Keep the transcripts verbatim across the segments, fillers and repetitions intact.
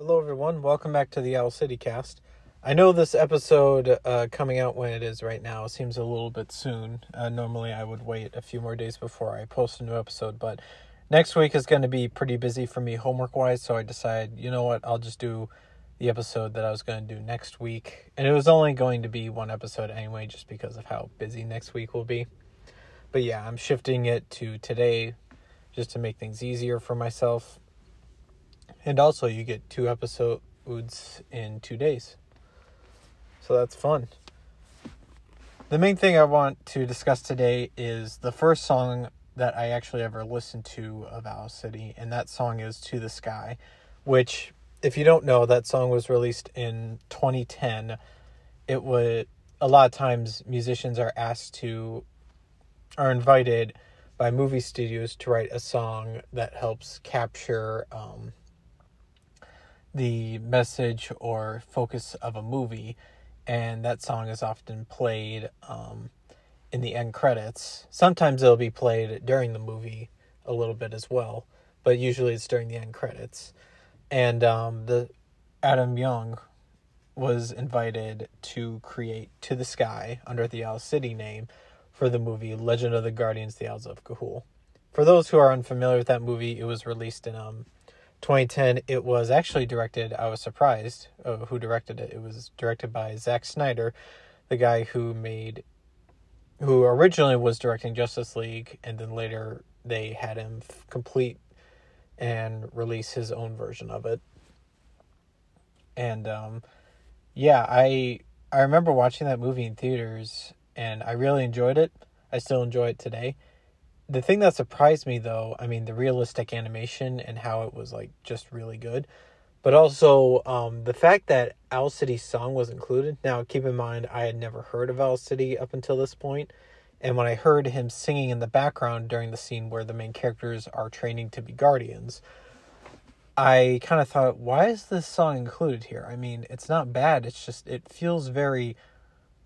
Hello everyone, welcome back to the Owl City cast. I know this episode uh, coming out when it is right now seems a little bit soon. Uh, normally I would wait a few more days before I post a new episode, but next week is going to be pretty busy for me homework-wise, so I decided, you know what, I'll just do the episode that I was going to do next week. And it was only going to be one episode anyway, just because of how busy next week will be. But yeah, I'm shifting it to today just to make things easier for myself. And also, you get two episodes in two days. So that's fun. The main thing I want to discuss today is the first song that I actually ever listened to of Owl City. And that song is To the Sky. Which, if you don't know, that song was released in twenty ten. It would, a lot of times, musicians are asked to, are invited by movie studios to write a song that helps capture um, the message or focus of a movie, and that song is often played um, in the end credits. Sometimes it'll be played during the movie a little bit as well, but usually it's during the end credits. And um, the Adam Young was invited to create To the Sky under the Owl City name for the movie Legend of the Guardians: The Owls of Ga'Hoole. For those who are unfamiliar with that movie, it was released in um. twenty ten. It was actually directed, I was surprised uh, who directed it. It was directed by Zack Snyder, the guy who made, who originally was directing Justice League, and then later they had him f- complete and release his own version of it. And um, yeah, I I remember watching that movie in theaters, and I really enjoyed it. I still enjoy it today. The thing that surprised me, though, I mean, the realistic animation and how it was, like, just really good. But also, um, the fact that Owl City's song was included. Now, keep in mind, I had never heard of Owl City up until this point. And when I heard him singing in the background during the scene where the main characters are training to be guardians, I kind of thought, why is this song included here? I mean, it's not bad. It's just, it feels very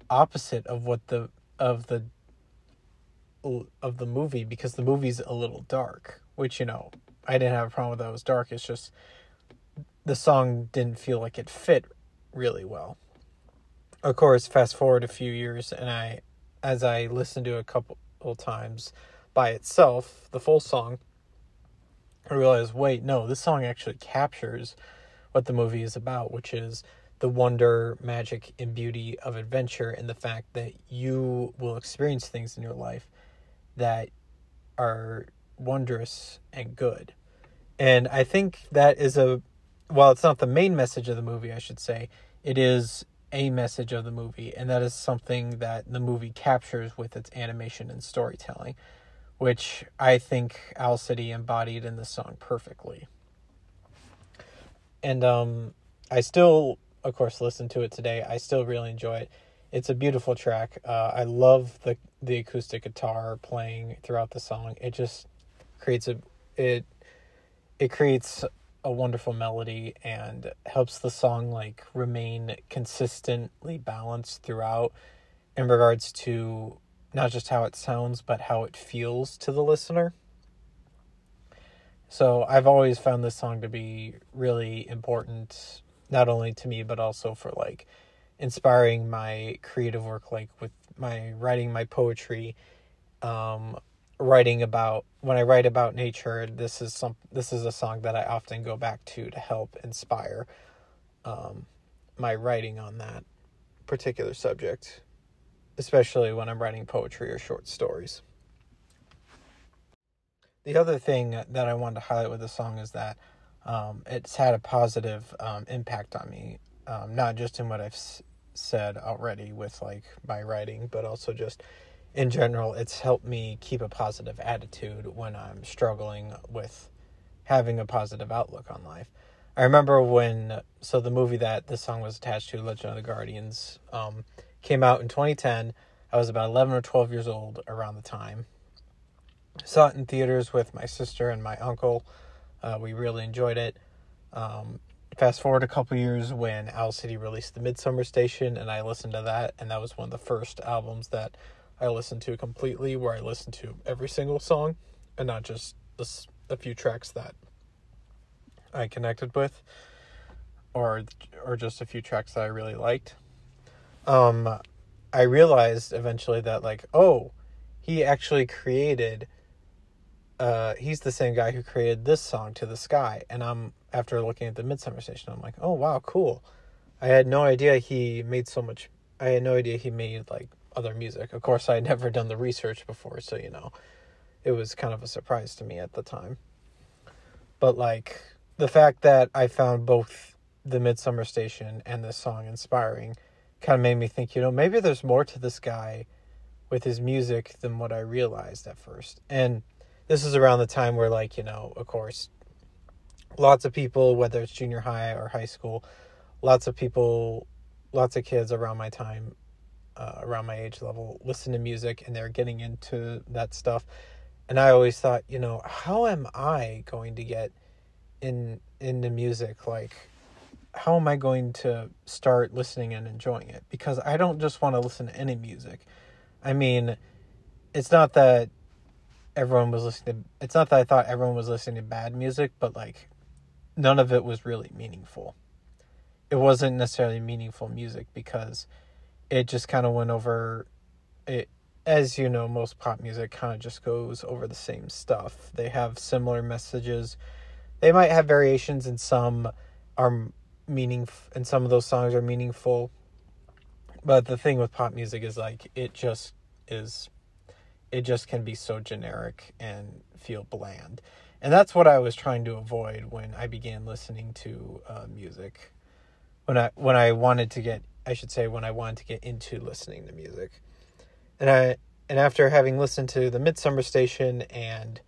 opposite of what the, of the, of the movie, because the movie's a little dark, which, you know, I didn't have a problem with that it was dark. It's just the song didn't feel like it fit really well. Of course, fast forward a few years, and I, as I listened to it a couple times by itself, the full song, I realized, wait, no, this song actually captures what the movie is about, which is the wonder, magic, and beauty of adventure, and the fact that you will experience things in your life that are wondrous and good. And I think that is a, while it's not the main message of the movie, I should say, it is a message of the movie, and that is something that the movie captures with its animation and storytelling, which I think Owl City embodied in the song perfectly. And um, I still, of course, listen to it today. I still really enjoy it. It's a beautiful track. Uh, I love the the acoustic guitar playing throughout the song. It just creates a it it creates a wonderful melody and helps the song like remain consistently balanced throughout in regards to not just how it sounds but how it feels to the listener. So I've always found this song to be really important, not only to me but also for like inspiring my creative work, like with my writing, my poetry, um, writing about, when I write about nature, this is some, this is a song that I often go back to, to help inspire, um, my writing on that particular subject, especially when I'm writing poetry or short stories. The other thing that I wanted to highlight with the song is that, um, it's had a positive, um, impact on me. Um, not just in what I've s- said already with like my writing, but also just in general, it's helped me keep a positive attitude when I'm struggling with having a positive outlook on life. I remember when, so the movie that this song was attached to, Legend of the Guardians, um, came out in twenty ten. I was about eleven or twelve years old around the time. Saw it in theaters with my sister and my uncle. Uh, we really enjoyed it. Um, Fast forward a couple years when Owl City released the Midsummer Station, and I listened to that, and that was one of the first albums that I listened to completely, where I listened to every single song, and not just a, a few tracks that I connected with. or or just a few tracks that I really liked, um, I realized eventually that, like, oh, he actually created, uh, he's the same guy who created this song, To the Sky. And I'm, after looking at the Midsummer Station, I'm like, oh, wow, cool. I had no idea he made so much, I had no idea he made, like, other music. Of course, I had never done the research before, so, you know, it was kind of a surprise to me at the time. But, like, the fact that I found both the Midsummer Station and this song inspiring kind of made me think, you know, maybe there's more to this guy with his music than what I realized at first. And this is around the time where, like, you know, of course, lots of people, whether it's junior high or high school, lots of people, lots of kids around my time, uh, around my age level, listen to music and they're getting into that stuff. And I always thought, you know, how am I going to get in into music? Like, how am I going to start listening and enjoying it? Because I don't just want to listen to any music. I mean, it's not that everyone was listening to, it's not that I thought everyone was listening to bad music, but, like, none of it was really meaningful. It wasn't necessarily meaningful music because it just kind of went over it. As you know, most pop music kind of just goes over the same stuff. They have similar messages. They might have variations, and some are meaning, and some of those songs are meaningful. But the thing with pop music is, like, it just is, it just can be so generic and feel bland. And that's what I was trying to avoid when I began listening to uh, music. When I, when I wanted to get, I should say, when I wanted to get into listening to music. And I, and after having listened to the Midsummer Station and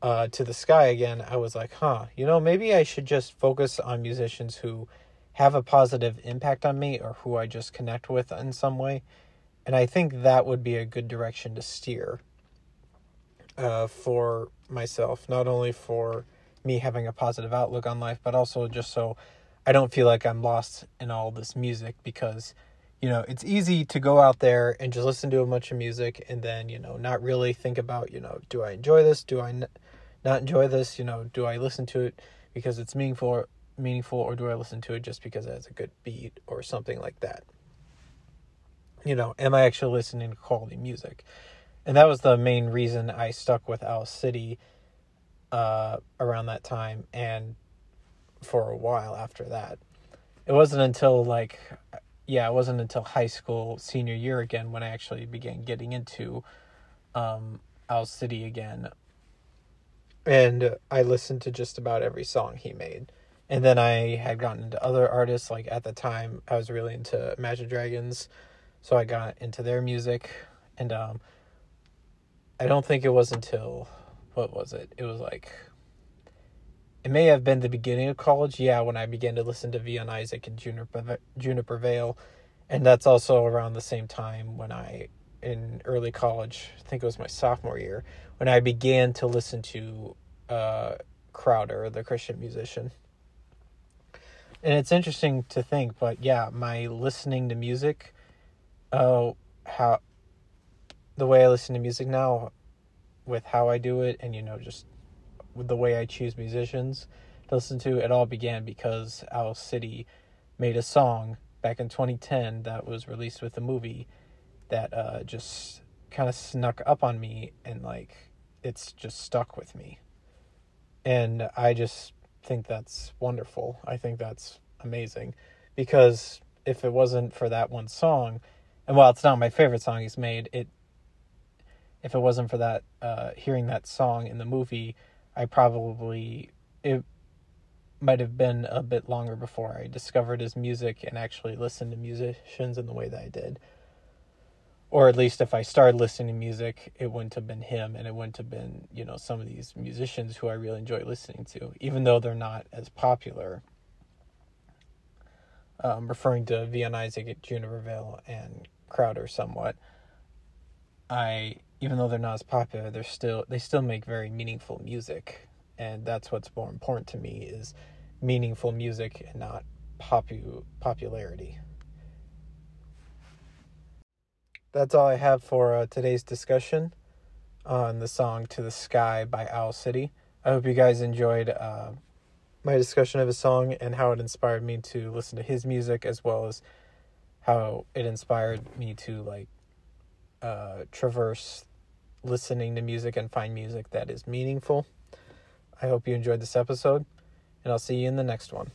Uh, To the Sky again, I was like, huh, you know, maybe I should just focus on musicians who have a positive impact on me or who I just connect with in some way. And I think that would be a good direction to steer uh, for myself, not only for me having a positive outlook on life, but also just so I don't feel like I'm lost in all this music, because, you know, it's easy to go out there and just listen to a bunch of music and then, you know, not really think about, you know, do I enjoy this? Do I n- not enjoy this? You know, do I listen to it because it's meaningful or, meaningful, or do I listen to it just because it has a good beat or something like that? You know, am I actually listening to quality music? And that was the main reason I stuck with Owl City uh, around that time and for a while after that. It wasn't until, like... Yeah, it wasn't until high school, senior year again, when I actually began getting into um, Owl City again. And I listened to just about every song he made. And then I had gotten into other artists. Like, at the time, I was really into Imagine Dragons, so I got into their music. And um, I don't think it was until, what was it? It was like, it may have been the beginning of college, yeah, when I began to listen to Vian Isaac and Juniper, Juniper Vale. And that's also around the same time when I, in early college, I think it was my sophomore year, when I began to listen to uh, Crowder, the Christian musician. And it's interesting to think, but yeah, my listening to music, uh, how the way I listen to music now, with how I do it, and, you know, just the way I choose musicians to listen to, it all began because Owl City made a song back in twenty ten that was released with a movie that uh, just kind of snuck up on me, and, like, it's just stuck with me. And I just think that's wonderful. I think that's amazing, because if it wasn't for that one song, and while it's not my favorite song he's made, it if it wasn't for that, uh, hearing that song in the movie, I probably, it might have been a bit longer before I discovered his music and actually listened to musicians in the way that I did. Or at least if I started listening to music, it wouldn't have been him, and it wouldn't have been, you know, some of these musicians who I really enjoy listening to, even though they're not as popular. Um, referring to Vian Isaac at Juniper Vale and Crowder somewhat, I... even though they're not as popular, they're still, they still make very meaningful music. And that's what's more important to me, is meaningful music and not popu- popularity. That's all I have for uh, today's discussion on the song To the Sky by Owl City. I hope you guys enjoyed uh, my discussion of his song and how it inspired me to listen to his music, as well as how it inspired me to, like, uh, traverse listening to music and find music that is meaningful. I hope you enjoyed this episode, and I'll see you in the next one.